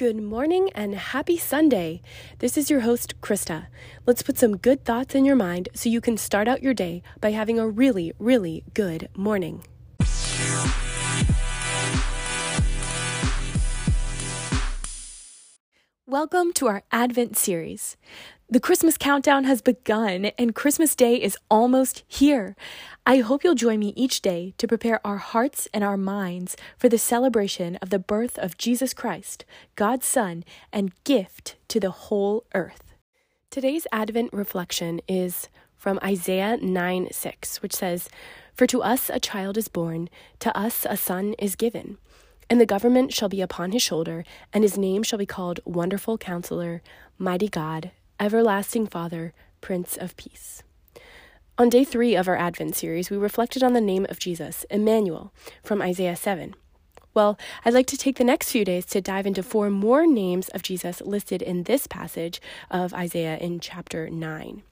Good morning and happy Sunday. This is your host, Krista. Let's put some good thoughts in your mind so you can start out your day by having a really, really good morning. Welcome to our Advent series. The Christmas countdown has begun and Christmas Day is almost here. I hope you'll join me each day to prepare our hearts and our minds for the celebration of the birth of Jesus Christ, God's Son, and gift to the whole earth. Today's Advent reflection is from Isaiah 9:6, which says, "For to us a child is born, to us a son is given. And the government shall be upon his shoulder, and his name shall be called Wonderful Counselor, Mighty God, Everlasting Father, Prince of Peace." On day 3 of our Advent series, we reflected on the name of Jesus, Emmanuel, from Isaiah 7. Well, I'd like to take the next few days to dive into 4 more names of Jesus listed in this passage of Isaiah in chapter 9.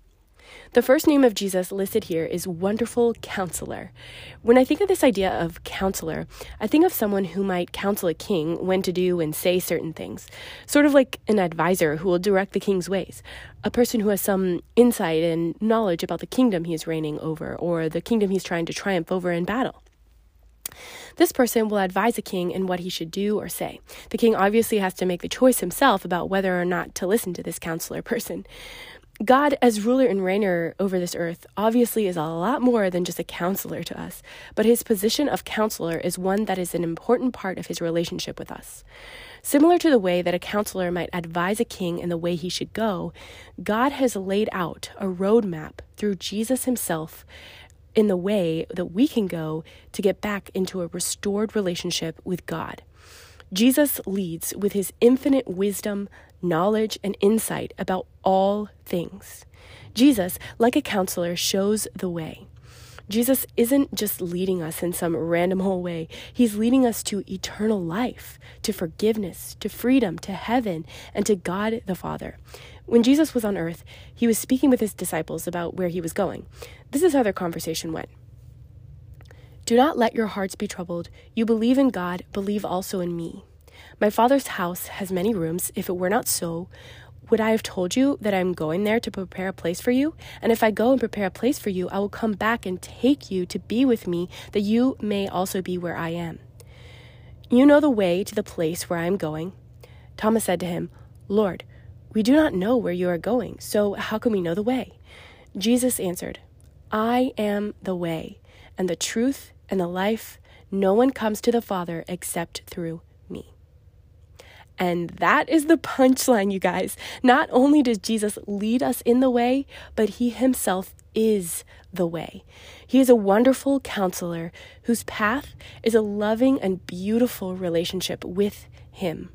The first name of Jesus listed here is Wonderful Counselor. When I think of this idea of counselor, I think of someone who might counsel a king when to do and say certain things, sort of like an advisor who will direct the king's ways, a person who has some insight and knowledge about the kingdom he is reigning over or the kingdom he's trying to triumph over in battle. This person will advise a king in what he should do or say. The king obviously has to make the choice himself about whether or not to listen to this counselor person. God, as ruler and reigner over this earth, obviously is a lot more than just a counselor to us, but his position of counselor is one that is an important part of his relationship with us. Similar to the way that a counselor might advise a king in the way he should go, God has laid out a roadmap through Jesus himself in the way that we can go to get back into a restored relationship with God. Jesus leads with his infinite wisdom, knowledge, and insight about all things. Jesus, like a counselor, shows the way. Jesus isn't just leading us in some random old way. He's leading us to eternal life, to forgiveness, to freedom, to heaven, and to God the Father. When Jesus was on earth, he was speaking with his disciples about where he was going. This is how their conversation went. "Do not let your hearts be troubled. You believe in God, believe also in me. My Father's house has many rooms. If it were not so, would I have told you that I am going there to prepare a place for you? And if I go and prepare a place for you, I will come back and take you to be with me, that you may also be where I am. You know the way to the place where I am going." Thomas said to him, "Lord, we do not know where you are going, so how can we know the way?" Jesus answered, "I am the way and the truth and the life. No one comes to the Father except through me." And that is the punchline, you guys. Not only does Jesus lead us in the way, but he himself is the way. He is a wonderful counselor whose path is a loving and beautiful relationship with him.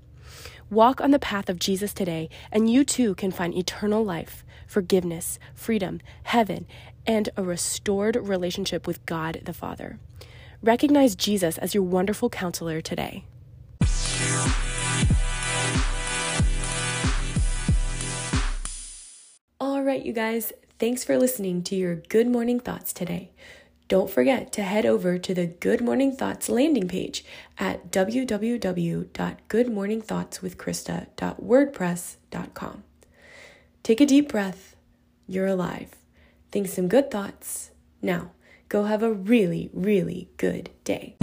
Walk on the path of Jesus today, and you too can find eternal life, forgiveness, freedom, heaven, and a restored relationship with God the Father. Recognize Jesus as your wonderful counselor today. All right, you guys, thanks for listening to your Good Morning Thoughts today. Don't forget to head over to the Good Morning Thoughts landing page at www.goodmorningthoughtswithkrista.wordpress.com. Take a deep breath. You're alive. Think some good thoughts. Now, go have a really, really good day.